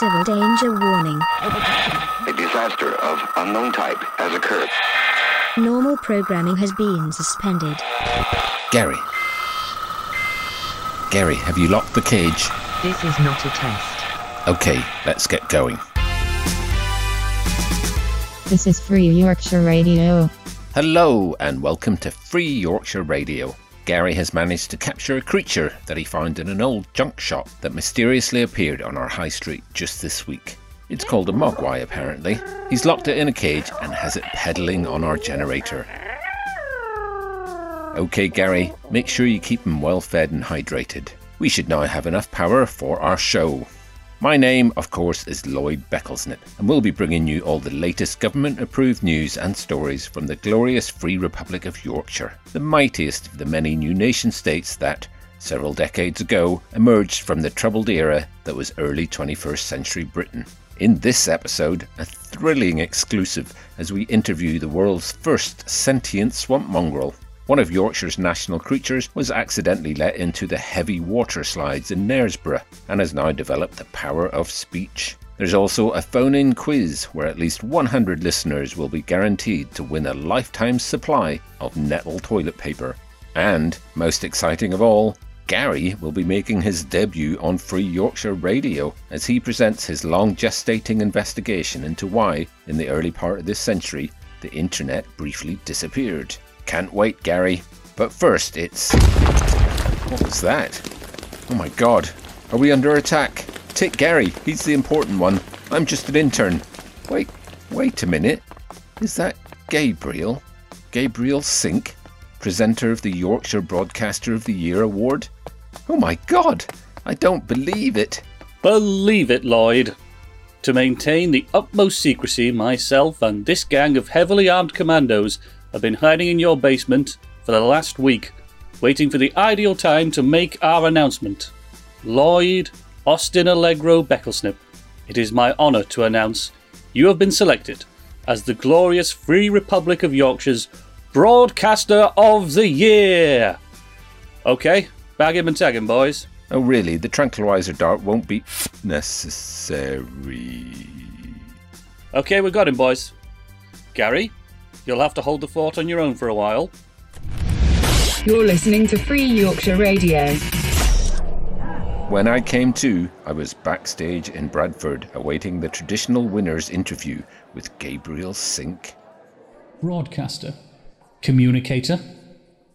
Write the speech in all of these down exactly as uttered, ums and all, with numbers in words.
Civil danger warning. A disaster of unknown type has occurred. Normal programming has been suspended. Gary. Gary, have you locked the cage? This is not a test. Okay, let's get going. This is Free Yorkshire Radio. Hello and welcome to Free Yorkshire Radio. Gary has managed to capture a creature that he found in an old junk shop that mysteriously appeared on our high street just this week. It's called a mogwai apparently. He's locked it in a cage and has it pedalling on our generator. Okay Gary, make sure you keep him well fed and hydrated. We should now have enough power for our show. My name, of course, is Lloyd Becklesnip, and we'll be bringing you all the latest government-approved news and stories from the glorious Free Republic of Yorkshire, the mightiest of the many new nation-states that, several decades ago, emerged from the troubled era that was early twenty-first century Britain. In this episode, a thrilling exclusive as we interview the world's first sentient swamp mongrel. One of Yorkshire's national creatures was accidentally let into the heavy water slides in Knaresborough and has now developed the power of speech. There's also a phone-in quiz where at least one hundred listeners will be guaranteed to win a lifetime supply of nettle toilet paper. And, most exciting of all, Gary will be making his debut on Free Yorkshire Radio as he presents his long gestating investigation into why, in the early part of this century, the internet briefly disappeared. Can't wait, Gary. But first, it's... What was that? Oh my god. Are we under attack? Take Gary. He's the important one. I'm just an intern. Wait, wait a minute. Is that Gabriel? Gabriel Sink? Presenter of the Yorkshire Broadcaster of the Year Award? Oh my god. I don't believe it. Believe it, Lloyd. To maintain the utmost secrecy, myself and this gang of heavily armed commandos I've been hiding in your basement for the last week, waiting for the ideal time to make our announcement. Lloyd Austin Allegro Becklesnip, it is my honour to announce you have been selected as the glorious Free Republic of Yorkshire's Broadcaster of the Year. Okay, bag him and tag him, boys. Oh really, the tranquilizer dart won't be necessary. Okay, we got him, boys. Gary? You'll have to hold the fort on your own for a while. You're listening to Free Yorkshire Radio. When I came to, I was backstage in Bradford awaiting the traditional winner's interview with Gabriel Sink. Broadcaster, communicator,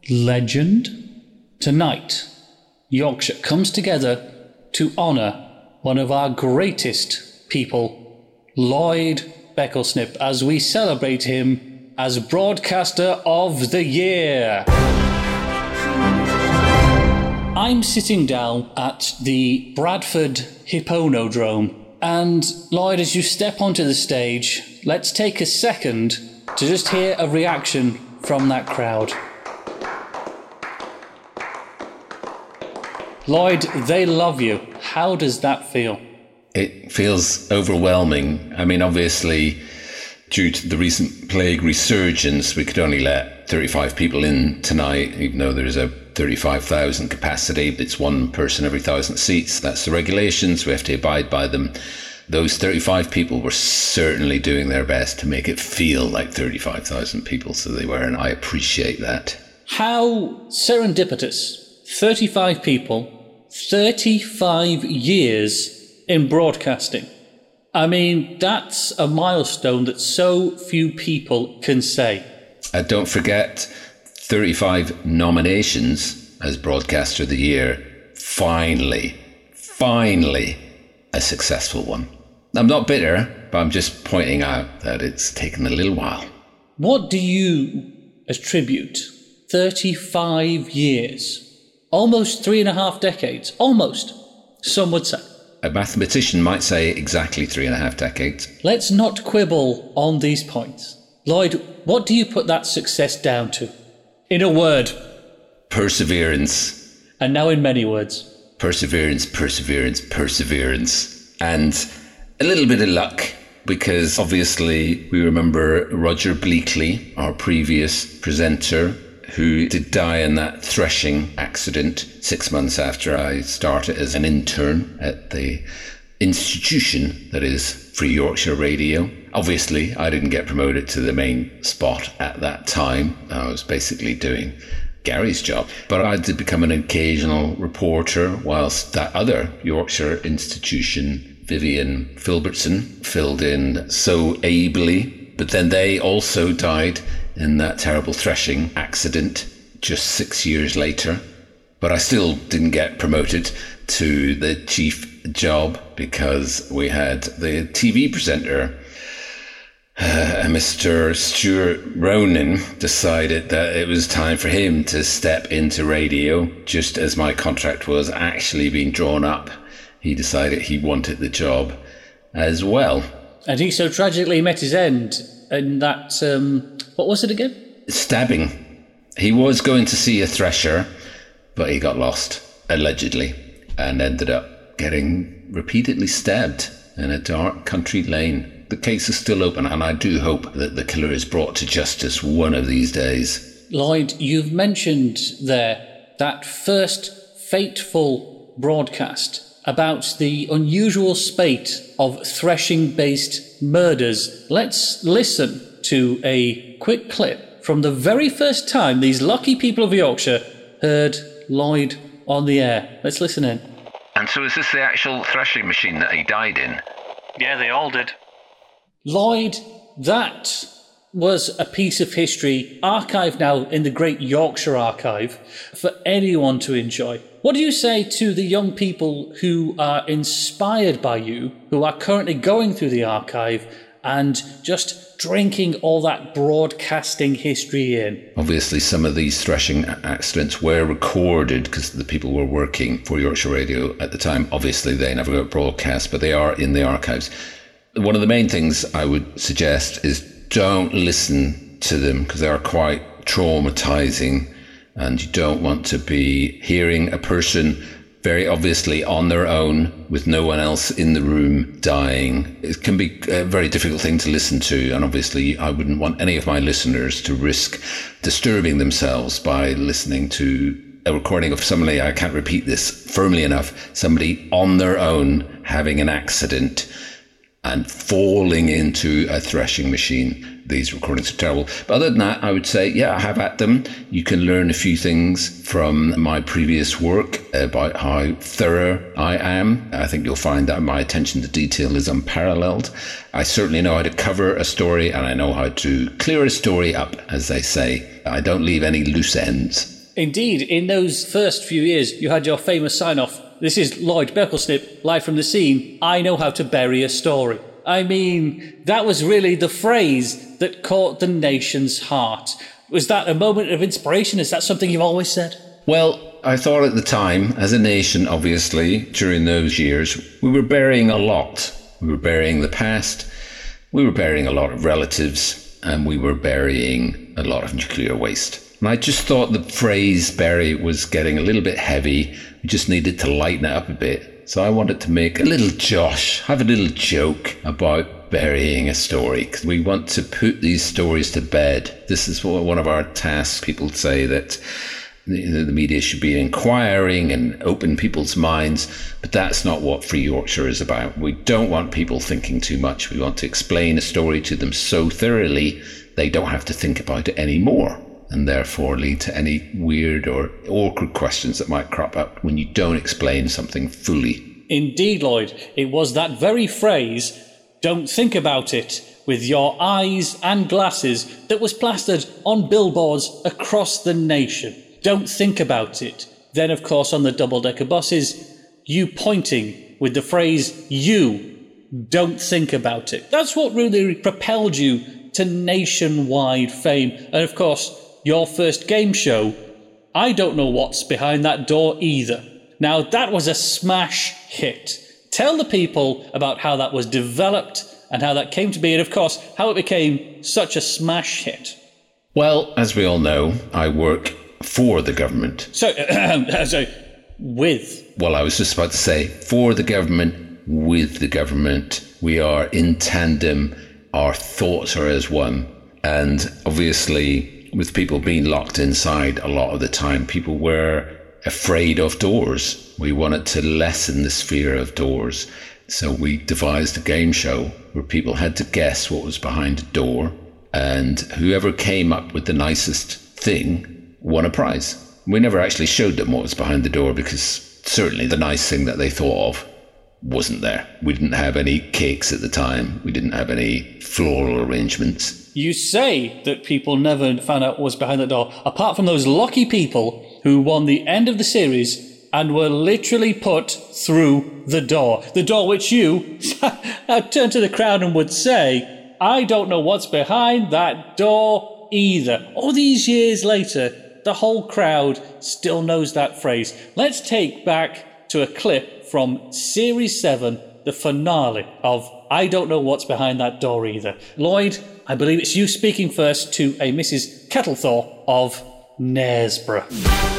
legend. Tonight, Yorkshire comes together to honour one of our greatest people, Lloyd Becklesnip, as we celebrate him as Broadcaster of the Year. I'm sitting down at the Bradford Hippodrome, and Lloyd, as you step onto the stage, let's take a second to just hear a reaction from that crowd. Lloyd, they love you. How does that feel? It feels overwhelming. I mean, obviously, due to the recent plague resurgence, we could only let thirty-five people in tonight, even though there is a thirty-five thousand capacity. It's one person every thousand seats. That's the regulations. We have to abide by them. Those thirty-five people were certainly doing their best to make it feel like thirty-five thousand people, so they were, and I appreciate that. How serendipitous. thirty-five people, thirty-five years in broadcasting. I mean, that's a milestone that so few people can say. And don't forget, thirty-five nominations as Broadcaster of the Year. Finally, finally, a successful one. I'm not bitter, but I'm just pointing out that it's taken a little while. What do you attribute thirty-five years, almost three and a half decades, almost, some would say? A mathematician might say exactly three and a half decades. Let's not quibble on these points. Lloyd, what do you put that success down to? In a word. Perseverance. And now in many words. Perseverance, perseverance, perseverance. And a little bit of luck, because obviously we remember Roger Bleakley, our previous presenter, who did die in that threshing accident six months after I started as an intern at the institution that is Free Yorkshire Radio. Obviously, I didn't get promoted to the main spot at that time. I was basically doing Gary's job, but I did become an occasional reporter whilst that other Yorkshire institution, Vivian Filbertson, filled in so ably. But then they also died in that terrible threshing accident just six years later. But I still didn't get promoted to the chief job because we had the T V presenter, Uh, Mister Stuart Ronan, decided that it was time for him to step into radio just as my contract was actually being drawn up. He decided he wanted the job as well. And he so tragically met his end in that, um, what was it again? Stabbing. He was going to see a thresher, but he got lost, allegedly, and ended up getting repeatedly stabbed in a dark country lane. The case is still open, and I do hope that the killer is brought to justice one of these days. Lloyd, you've mentioned there that first fateful broadcast about the unusual spate of threshing-based murders. Let's listen to a quick clip from the very first time these lucky people of Yorkshire heard Lloyd on the air. Let's listen in. And so is this the actual threshing machine that he died in? Yeah, they all did. Lloyd, that was a piece of history, archived now in the Great Yorkshire Archive, for anyone to enjoy. What do you say to the young people who are inspired by you, who are currently going through the archive and just drinking all that broadcasting history in? Obviously, some of these threshing accidents were recorded because the people were working for Yorkshire Radio at the time. Obviously, they never got broadcast, but they are in the archives. One of the main things I would suggest is don't listen to them because they are quite traumatizing, and you don't want to be hearing a person very obviously on their own with no one else in the room dying. It can be a very difficult thing to listen to, and obviously I wouldn't want any of my listeners to risk disturbing themselves by listening to a recording of somebody, I can't repeat this firmly enough, somebody on their own having an accident and falling into a threshing machine. These recordings are terrible. But other than that, I would say, yeah, have at them. You can learn a few things from my previous work about how thorough I am. I think you'll find that my attention to detail is unparalleled. I certainly know how to cover a story, and I know how to clear a story up, as they say. I don't leave any loose ends. Indeed, in those first few years, you had your famous sign-off, "This is Lloyd Becklesnip, live from the scene. I know how to bury a story." I mean, that was really the phrase that caught the nation's heart. Was that a moment of inspiration? Is that something you've always said? Well, I thought at the time, as a nation, obviously, during those years, we were burying a lot. We were burying the past. We were burying a lot of relatives, and we were burying a lot of nuclear waste. And I just thought the phrase bury was getting a little bit heavy. We just needed to lighten it up a bit. So I wanted to make a little josh, have a little joke about burying a story, because we want to put these stories to bed. This is one of our tasks. People say that the media should be inquiring and open people's minds, but that's not what Free Yorkshire is about. We don't want people thinking too much. We want to explain a story to them so thoroughly they don't have to think about it anymore, and therefore lead to any weird or awkward questions that might crop up when you don't explain something fully. Indeed, Lloyd, it was that very phrase, "Don't think about it," with your eyes and glasses, that was plastered on billboards across the nation. Don't think about it. Then, of course, on the double-decker buses, you pointing with the phrase, "You don't think about it." That's what really propelled you to nationwide fame. And, of course, your first game show, I Don't Know What's Behind That Door Either. Now, that was a smash hit. Tell the people about how that was developed and how that came to be, and of course, how it became such a smash hit. Well, as we all know, I work for the government. So, so with? Well, I was just about to say, for the government, with the government. We are in tandem. Our thoughts are as one. And obviously, with people being locked inside a lot of the time, people were afraid of doors. We wanted to lessen this fear of doors. So we devised a game show where people had to guess what was behind a door, and whoever came up with the nicest thing won a prize. We never actually showed them what was behind the door, because certainly the nice thing that they thought of wasn't there. We didn't have any cakes at the time. We didn't have any floral arrangements. You say that people never found out what was behind the door, apart from those lucky people who won the end of the series and were literally put through the door. The door which you turned to the crowd and would say, I don't know what's behind that door either. All these years later, the whole crowd still knows that phrase. Let's take back to a clip from Series seven, the finale of I Don't Know What's Behind That Door Either. Lloyd, I believe it's you speaking first to a Missus Kettlethorpe of Knaresborough.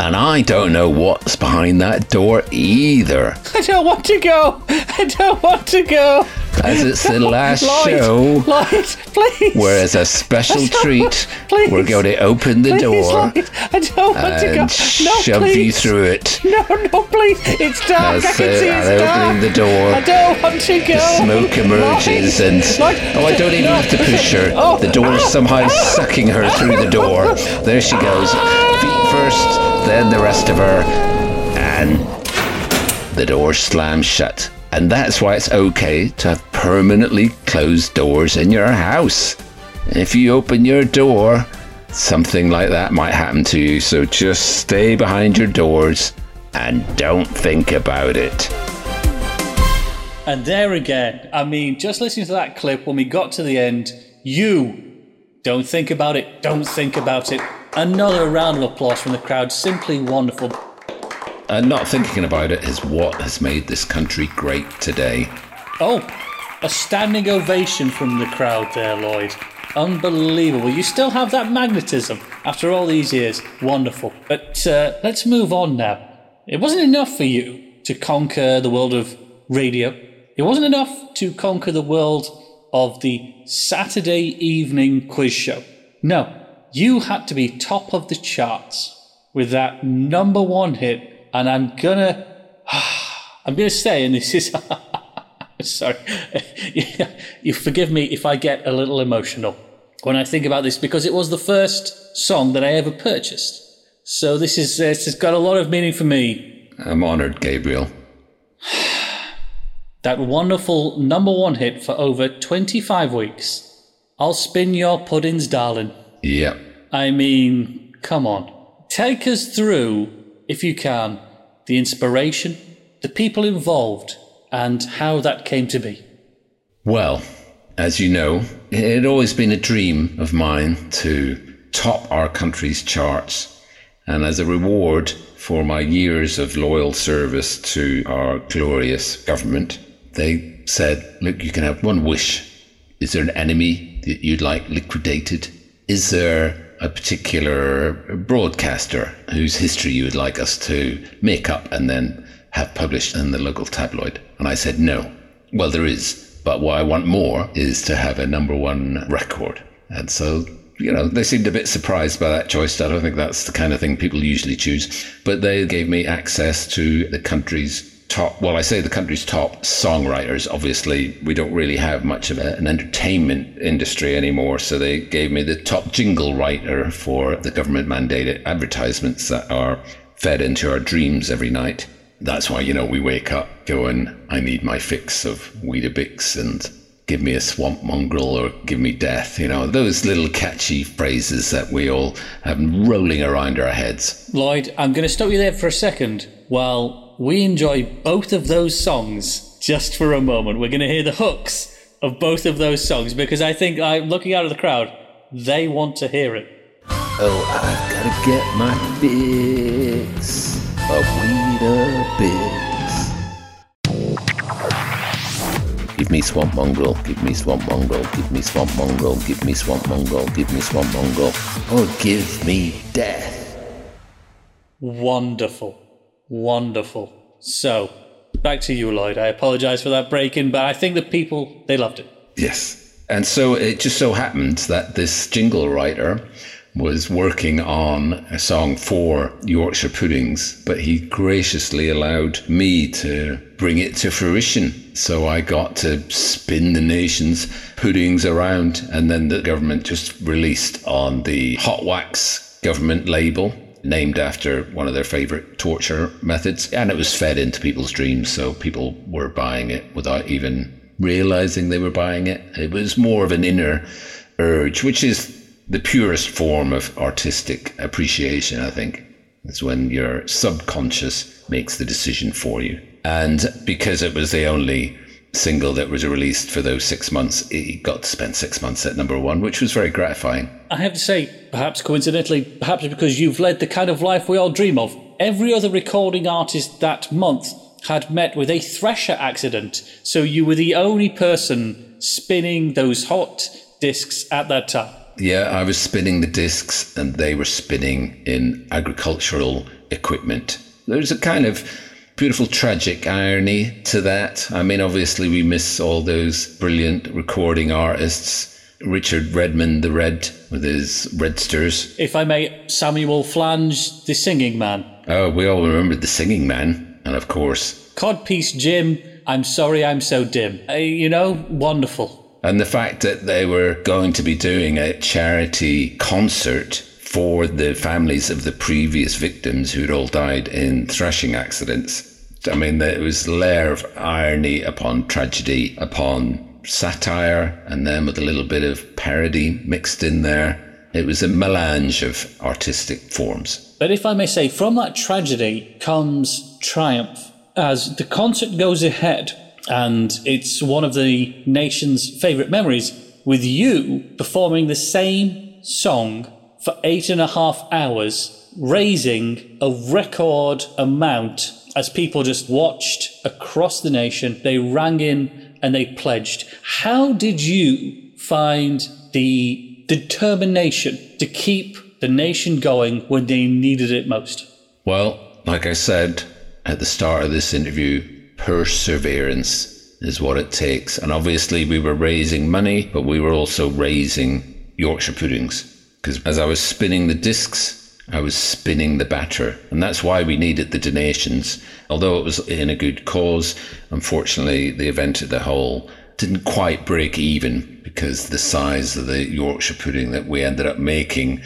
And I don't know what's behind that door either. I don't want to go. I don't want to go. As it's the last Lloyd, show, Lloyd, please. Where as a special treat, want, please, we're going to open the please, door Lloyd, I don't want and to go. No, shove please. You through it. No, no, please. It's dark. As I can uh, see it's I'm dark. Opening the door. I don't want to go. The smoke emerges Lloyd, and Lloyd, oh, I don't even Lloyd, have to push her. Oh, the door is oh, somehow oh, sucking her oh, through the door. There she goes. Feet first, then the rest of her, and the door slams shut. And that's why it's okay to have permanently closed doors in your house. If you open your door, something like that might happen to you, so just stay behind your doors and don't think about it. And there again, I mean, just listening to that clip, when we got to the end, you don't think about it, don't think about it. Another round of applause from the crowd. Simply wonderful. And not thinking about it is what has made this country great today. Oh, a standing ovation from the crowd there, Lloyd. Unbelievable. You still have that magnetism after all these years. Wonderful. But uh, let's move on now. It wasn't enough for you to conquer the world of radio. It wasn't enough to conquer the world of the Saturday evening quiz show. No. You had to be top of the charts with that number one hit, and I'm gonna, I'm gonna say, and this is, sorry, you forgive me if I get a little emotional when I think about this, because it was the first song that I ever purchased. So this is, this has got a lot of meaning for me. I'm honoured, Gabriel. That wonderful number one hit for over twenty-five weeks. I'll spin your puddings, darling. Yep. I mean, come on. Take us through, if you can, the inspiration, the people involved, and how that came to be. Well, as you know, it had always been a dream of mine to top our country's charts. And as a reward for my years of loyal service to our glorious government, they said, look, you can have one wish. Is there an enemy that you'd like liquidated? Is there a particular broadcaster whose history you would like us to make up and then have published in the local tabloid? And I said, no. Well, there is. But what I want more is to have a number one record. And so, you know, they seemed a bit surprised by that choice. I don't think that's the kind of thing people usually choose. But they gave me access to the country's top, well, I say the country's top songwriters. Obviously, we don't really have much of a, an entertainment industry anymore, so they gave me the top jingle writer for the government-mandated advertisements that are fed into our dreams every night. That's why, you know, we wake up going, I need my fix of Weetabix and give me a swamp mongrel or give me death, you know, those little catchy phrases that we all have rolling around our heads. Lloyd, I'm going to stop you there for a second while we enjoy both of those songs just for a moment. We're going to hear the hooks of both of those songs because I think, I'm looking out of the crowd, they want to hear it. Oh, I've got to get my fix of Weetabix. Give me swamp mongrel, give me swamp mongrel, give me swamp mongrel, give me swamp mongrel, give me swamp mongrel, or give me death. Wonderful. Wonderful. So, back to you, Lloyd. I apologise for that break-in, but I think the people, they loved it. Yes. And so it just so happened that this jingle writer was working on a song for Yorkshire Puddings, but he graciously allowed me to bring it to fruition. So I got to spin the nation's puddings around, and then the government just released on the Hot Wax government label, named after one of their favourite torture methods, and it was fed into people's dreams, so people were buying it without even realising they were buying it. It was more of an inner urge, which is the purest form of artistic appreciation, I think. It's when your subconscious makes the decision for you. And because it was the only single that was released for those six months, it got to spend six months at number one, which was very gratifying. I have to say, perhaps coincidentally, perhaps because you've led the kind of life we all dream of, every other recording artist that month had met with a thresher accident. So you were the only person spinning those hot discs at that time. Yeah, I was spinning the discs and they were spinning in agricultural equipment. There's a kind of beautiful tragic irony to that. I mean, obviously we miss all those brilliant recording artists. Richard Redman, the Red, with his Redsters. If I may, Samuel Flange, the Singing Man. Oh, we all remember the Singing Man. And of course, Codpiece Jim, I'm Sorry I'm So Dim. Uh, you know, wonderful. And the fact that they were going to be doing a charity concert for the families of the previous victims who'd all died in thrashing accidents. I mean, there was a layer of irony upon tragedy, upon satire, and then with a little bit of parody mixed in there. It was a melange of artistic forms. But if I may say, from that tragedy comes triumph. As the concert goes ahead, and it's one of the nation's favourite memories, with you performing the same song for eight and a half hours, raising a record amount as people just watched across the nation. They rang in and they pledged. How did you find the determination to keep the nation going when they needed it most? Well, like I said at the start of this interview, perseverance is what it takes. And obviously we were raising money, but we were also raising Yorkshire Puddings, because as I was spinning the discs, I was spinning the batter. And that's why we needed the donations. Although it was in a good cause, unfortunately the event as a whole didn't quite break even, because the size of the Yorkshire pudding that we ended up making,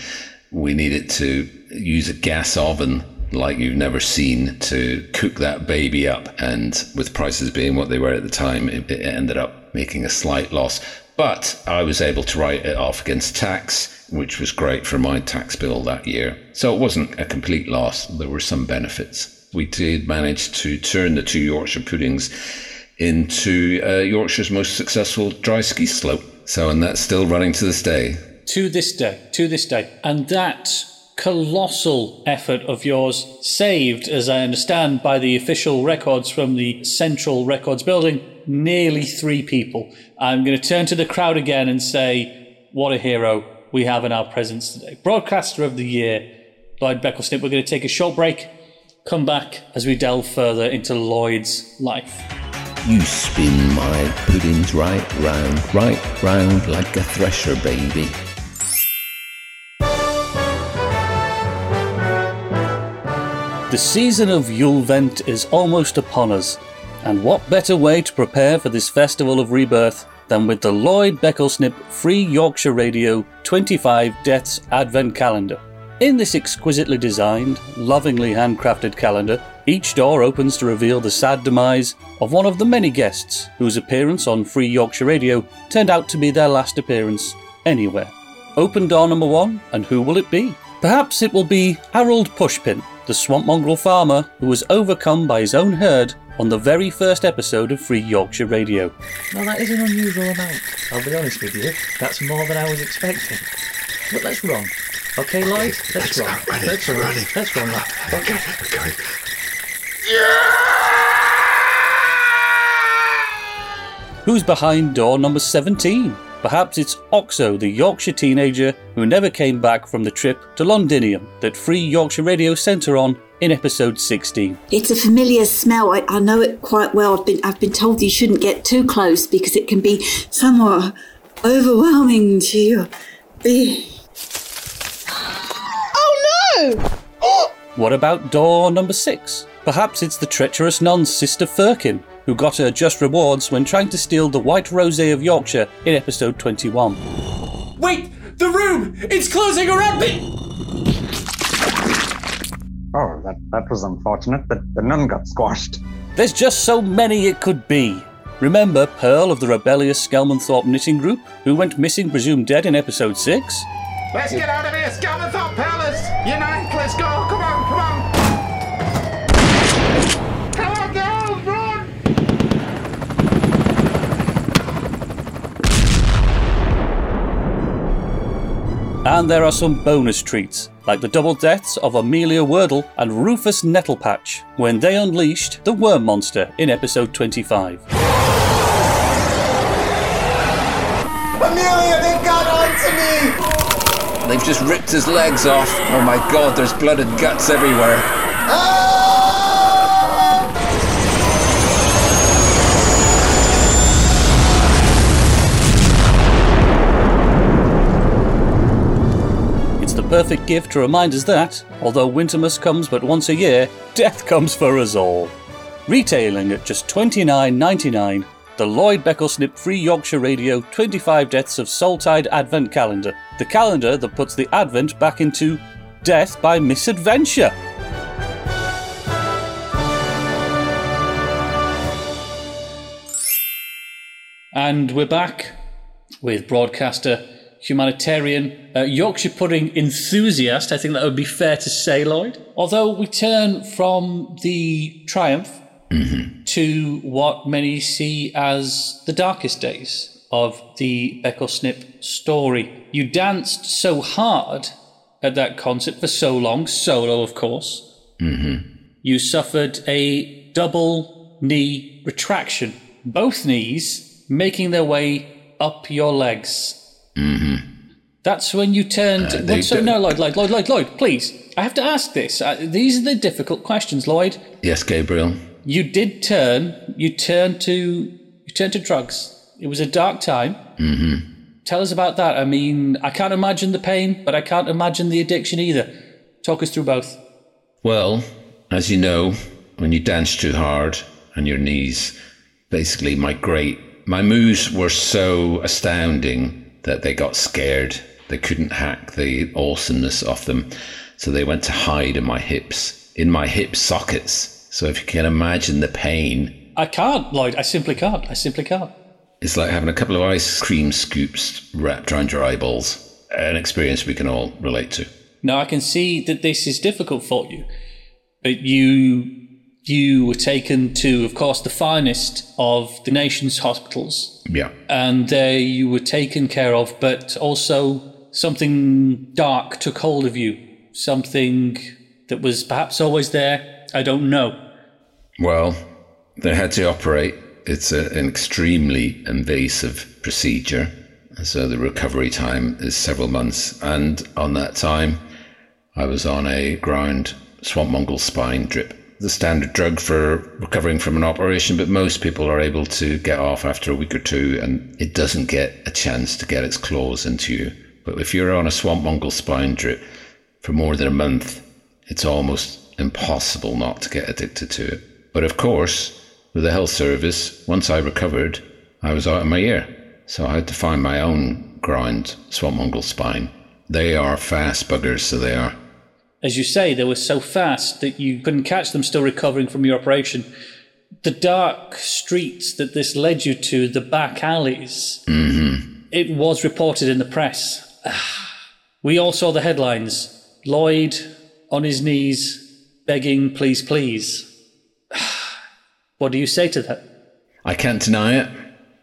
we needed to use a gas oven like you've never seen to cook that baby up, and with prices being what they were at the time, it ended up making a slight loss. But I was able to write it off against tax, which was great for my tax bill that year. So it wasn't a complete loss. There were some benefits. We did manage to turn the two Yorkshire puddings into uh, Yorkshire's most successful dry ski slope. So, and that's still running to this day. To this day, to this day. And that colossal effort of yours, saved, as I understand, by the official records from the Central Records building, nearly three people. I'm going to turn to the crowd again and say, what a hero we have in our presence today. Broadcaster of the Year, Lloyd Becklesnip. We're going to take a short break, come back as we delve further into Lloyd's life. You spin my puddings right round, right round like a thresher, baby. The season of Yulevent is almost upon us, and what better way to prepare for this festival of rebirth than with the Lloyd Becklesnip Free Yorkshire Radio twenty-five Deaths Advent Calendar. In this exquisitely designed, lovingly handcrafted calendar, each door opens to reveal the sad demise of one of the many guests whose appearance on Free Yorkshire Radio turned out to be their last appearance anywhere. Open door number one, and who will it be? Perhaps it will be Harold Pushpin, the swamp mongrel farmer who was overcome by his own herd on the very first episode of Free Yorkshire Radio. Now that is an unusual amount, I'll be honest with you, that's more than I was expecting. But let's run. Okay, Lloyd? Let's run. Let's run. Let's run. Okay, we're going. Who's behind door number seventeen? Perhaps it's Oxo, the Yorkshire teenager who never came back from the trip to Londinium that Free Yorkshire Radio sent her on in episode sixteen. It's a familiar smell. I, I know it quite well. I've been I've been told you shouldn't get too close because it can be somewhat overwhelming to you. Be No! What about door number six? Perhaps it's the treacherous non's sister Firkin, who got her just rewards when trying to steal the White Rosé of Yorkshire in episode twenty-one. Wait! The room! It's closing around me! Oh, that, that was unfortunate, but the nun got squashed. There's just so many it could be. Remember Pearl of the rebellious Skelmanthorpe Knitting Group, who went missing presumed dead in episode six? Let's get out of here, Skelmanthorpe Palace! Unite, let's go! Come on, come on! And there are some bonus treats, like the double deaths of Amelia Wordle and Rufus Nettlepatch, when they unleashed the Worm Monster in episode twenty-five. Amelia, they've got onto me! They've just ripped his legs off. Oh my god, there's blood and guts everywhere. Ah! Perfect gift to remind us that, although Wintermas comes but once a year, death comes for us all. Retailing at just twenty-nine ninety-nine, the Lloyd Becklesnip Free Yorkshire Radio twenty-five Deaths of Saltide Advent Calendar, the calendar that puts the Advent back into death by misadventure. And we're back with broadcaster, humanitarian, uh, Yorkshire pudding enthusiast, I think that would be fair to say, Lloyd. Although we turn from the Triumph mm-hmm. to what many see as the darkest days of the Becklesnip story. You danced so hard at that concert for so long, solo of course, mm-hmm. you suffered a double knee retraction, both knees making their way up your legs. Mm-hmm. That's when you turned... Uh, what, so, no, Lloyd, Lloyd, Lloyd, Lloyd, Lloyd, please. I have to ask this. Uh, these are the difficult questions, Lloyd. Yes, Gabriel. You did turn. You turned to you turned to drugs. It was a dark time. Mm-hmm. Tell us about that. I mean, I can't imagine the pain, but I can't imagine the addiction either. Talk us through both. Well, as you know, when you dance too hard and your knees basically migrate, my moves were so astounding that they got scared. They couldn't hack the awesomeness off them. So they went to hide in my hips, in my hip sockets. So if you can imagine the pain. I can't, Lloyd. I simply can't. I simply can't. It's like having a couple of ice cream scoops wrapped around your eyeballs. An experience we can all relate to. Now, I can see that this is difficult for you. But you you were taken to, of course, the finest of the nation's hospitals. Yeah. And there uh, you were taken care of, but also something dark took hold of you. Something that was perhaps always there. I don't know. Well, they had to operate. It's a, an extremely invasive procedure. So the recovery time is several months. And on that time, I was on a ground swamp mongrel spine drip. The standard drug for recovering from an operation, but most people are able to get off after a week or two, and it doesn't get a chance to get its claws into you. But if you're on a swamp mongrel spine drip for more than a month, it's almost impossible not to get addicted to it. But of course, with the health service, once I recovered, I was out of my ear. So I had to find my own grind, swamp mongrel spine. They are fast buggers, so they are. As you say, they were so fast that you couldn't catch them still recovering from your operation. The dark streets that this led you to, the back alleys, mm-hmm. it was reported in the press. We all saw the headlines. Lloyd on his knees begging, please, please. What do you say to that? I can't deny it.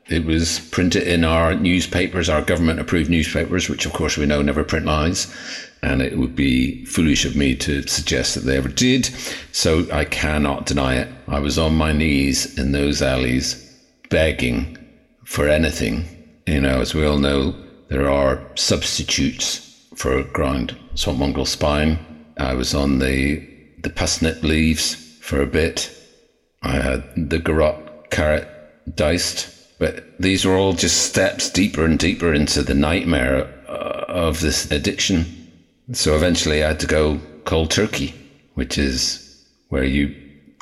It was printed in our newspapers, our government-approved newspapers, which, of course, we know never print lies. And it would be foolish of me to suggest that they ever did. So I cannot deny it. I was on my knees in those alleys, begging for anything. You know, as we all know, there are substitutes for ground swamp mongrel spine. I was on the, the parsnip leaves for a bit. I had the garrote carrot diced. But these were all just steps deeper and deeper into the nightmare of this addiction. So eventually I had to go cold turkey, which is where you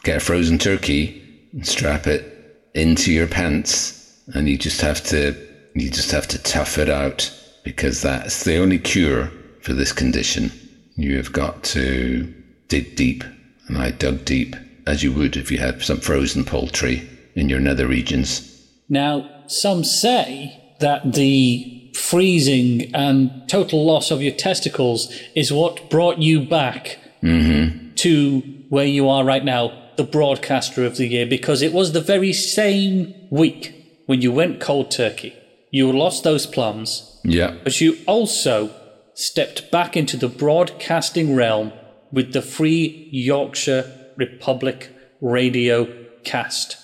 get a frozen turkey and strap it into your pants, and you just have to you just have to tough it out, because that's the only cure for this condition. You have got to dig deep, and I dug deep, as you would if you had some frozen poultry in your nether regions. Now, some say that the freezing and total loss of your testicles is what brought you back mm-hmm. to where you are right now, the broadcaster of the year, because it was the very same week when you went cold turkey. You lost those plums, yeah, but you also stepped back into the broadcasting realm with the Free Yorkshire Republic Radio Cast.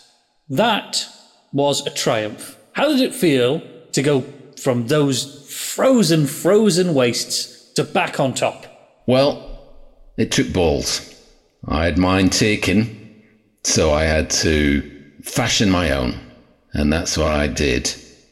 That was a triumph. How did it feel to go from those frozen, frozen wastes to back on top? Well, it took balls. I had mine taken, so I had to fashion my own. And that's what I did.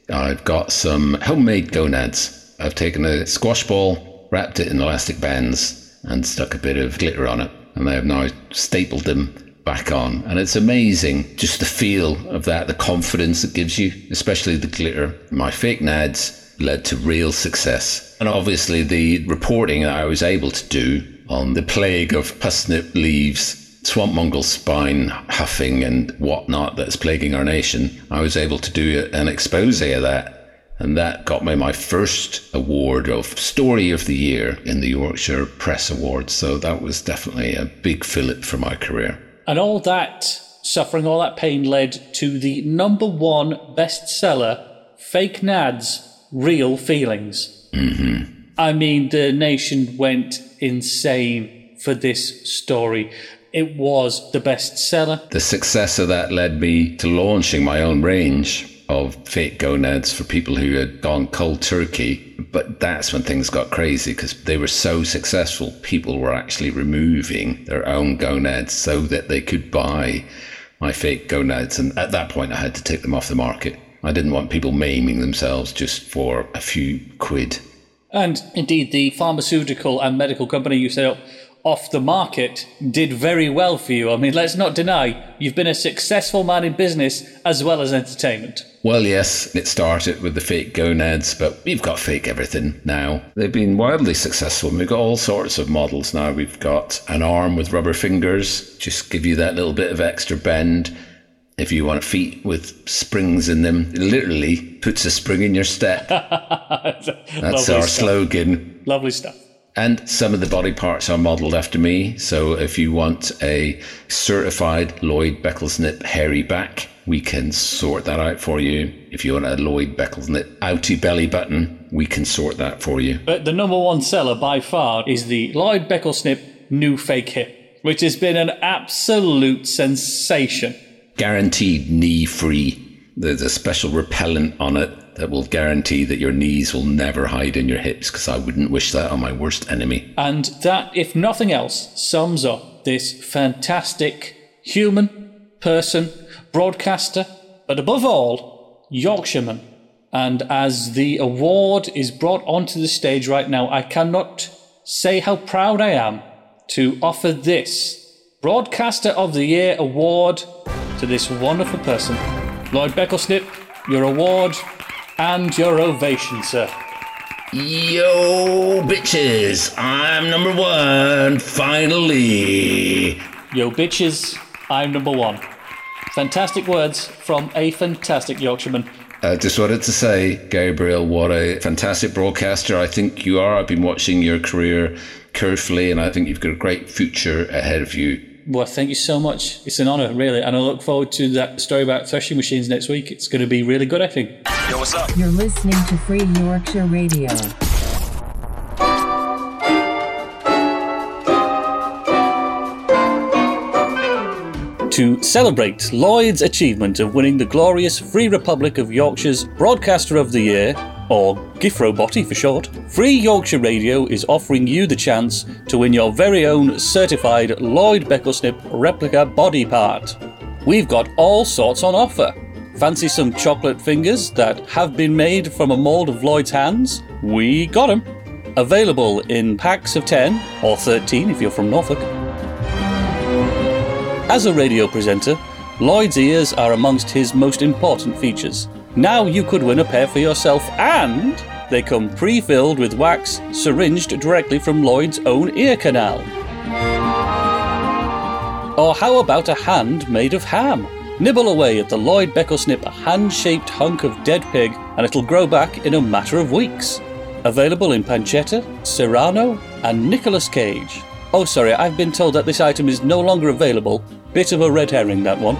I've got some homemade gonads. I've taken a squash ball, wrapped it in elastic bands, and stuck a bit of glitter on it. And I have now stapled them back on. And it's amazing, just the feel of that, the confidence it gives you, especially the glitter. My fake nads led to real success. And obviously the reporting that I was able to do on the plague of parsnip leaves, swamp mongrel spine huffing and whatnot that's plaguing our nation, I was able to do an expose of that. And that got me my first award of Story of the Year in the Yorkshire Press Awards. So that was definitely a big fillip for my career. And all that suffering, all that pain led to the number one bestseller, Fake Nads, Real Feelings. Mm-hmm. I mean, the nation went insane for this story. It was the bestseller. The success of that led me to launching my own range of fake gonads for people who had gone cold turkey. But that's when things got crazy, because they were so successful. People were actually removing their own gonads so that they could buy my fake gonads. And at that point, I had to take them off the market. I didn't want people maiming themselves just for a few quid. And indeed, the pharmaceutical and medical company you set up off the market did very well for you. I mean, let's not deny, you've been a successful man in business as well as entertainment. Well, yes, it started with the fake gonads, but we've got fake everything now. They've been wildly successful, and we've got all sorts of models now. We've got an arm with rubber fingers, just give you that little bit of extra bend. If you want feet with springs in them, it literally puts a spring in your step. That's our slogan. Lovely stuff. And some of the body parts are modelled after me. So if you want a certified Lloyd Becklesnip hairy back, we can sort that out for you. If you want a Lloyd Becklesnip outy belly button, we can sort that for you. But the number one seller by far is the Lloyd Becklesnip new fake hip, which has been an absolute sensation. Guaranteed knee free. There's a special repellent on it that will guarantee that your knees will never hide in your hips, because I wouldn't wish that on my worst enemy. And that, if nothing else, sums up this fantastic human, person, broadcaster, but above all, Yorkshireman. And as the award is brought onto the stage right now, I cannot say how proud I am to offer this Broadcaster of the Year award to this wonderful person. Lloyd Becklesnip, your award and your ovation, sir. Yo, bitches, I'm number one, finally. Yo, bitches, I'm number one. Fantastic words from a fantastic Yorkshireman. I just wanted to say, Gabriel, what a fantastic broadcaster I think you are. I've been watching your career carefully, and I think you've got a great future ahead of you. Well, thank you so much. It's an honour, really. And I look forward to that story about threshing machines next week. It's going to be really good, I think. Yo, what's up? You're listening to Free Yorkshire Radio. To celebrate Lloyd's achievement of winning the glorious Free Republic of Yorkshire's Broadcaster of the Year, or Gifrobotty for short, Free Yorkshire Radio is offering you the chance to win your very own certified Lloyd Becklesnip replica body part. We've got all sorts on offer. Fancy some chocolate fingers that have been made from a mould of Lloyd's hands? We got 'em. Available in packs of ten, or thirteen if you're from Norfolk. As a radio presenter, Lloyd's ears are amongst his most important features. Now you could win a pair for yourself, and they come pre-filled with wax, syringed directly from Lloyd's own ear canal. Or how about a hand made of ham? Nibble away at the Lloyd Becklesnip hand-shaped hunk of dead pig and it'll grow back in a matter of weeks. Available in pancetta, serrano and Nicolas Cage. Oh sorry, I've been told that this item is no longer available. Bit of a red herring, that one.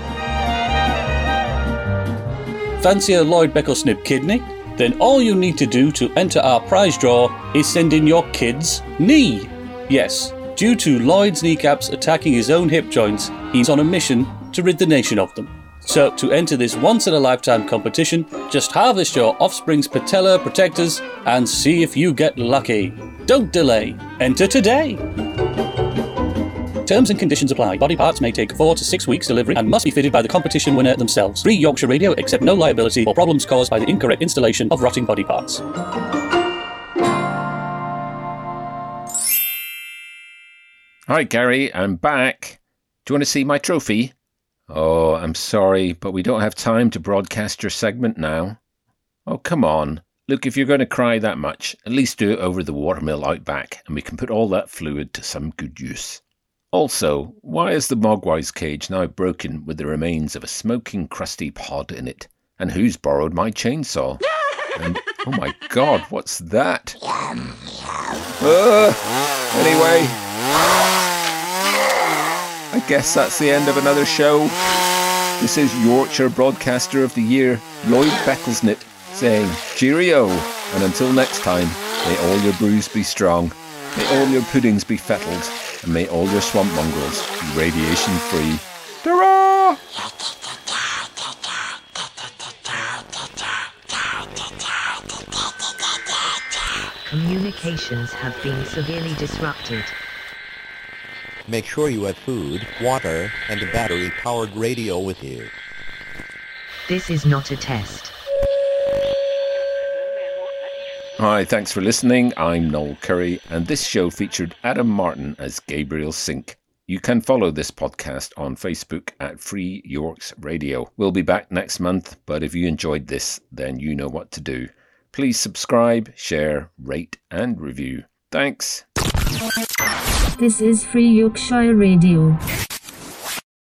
Fancy a Lloyd Becklesnip kidney? Then all you need to do to enter our prize draw is send in your kid's knee. Yes, due to Lloyd's kneecaps attacking his own hip joints, he's on a mission to rid the nation of them. So to enter this once-in-a-lifetime competition, just harvest your offspring's patella protectors and see if you get lucky. Don't delay. Enter today. Terms and conditions apply. Body parts may take four to six weeks delivery and must be fitted by the competition winner themselves. Free Yorkshire Radio accept no liability or problems caused by the incorrect installation of rotting body parts. Hi Gary, I'm back. Do you want to see my trophy? Oh, I'm sorry, but we don't have time to broadcast your segment now. Oh, come on. Look, if you're going to cry that much, at least do it over the watermill out back and we can put all that fluid to some good use. Also, why is the Mogwai's cage now broken with the remains of a smoking crusty pod in it? And who's borrowed my chainsaw? And, oh my god, what's that? Uh, anyway, I guess that's the end of another show. This is Yorkshire Broadcaster of the Year, Lloyd Becklesnip, saying cheerio. And until next time, may all your brews be strong, may all your puddings be fettled, and may all your swamp mongrels be radiation free. Ta-ra! Communications have been severely disrupted. Make sure you have food, water, and a battery-powered radio with you. This is not a test. Hi, thanks for listening. I'm Noel Curry, and this show featured Adam Martin as Gabriel Sink. You can follow this podcast on Facebook at Free Yorks Radio. We'll be back next month, but if you enjoyed this, then you know what to do. Please subscribe, share, rate, and review. Thanks. This is Free Yorkshire Radio.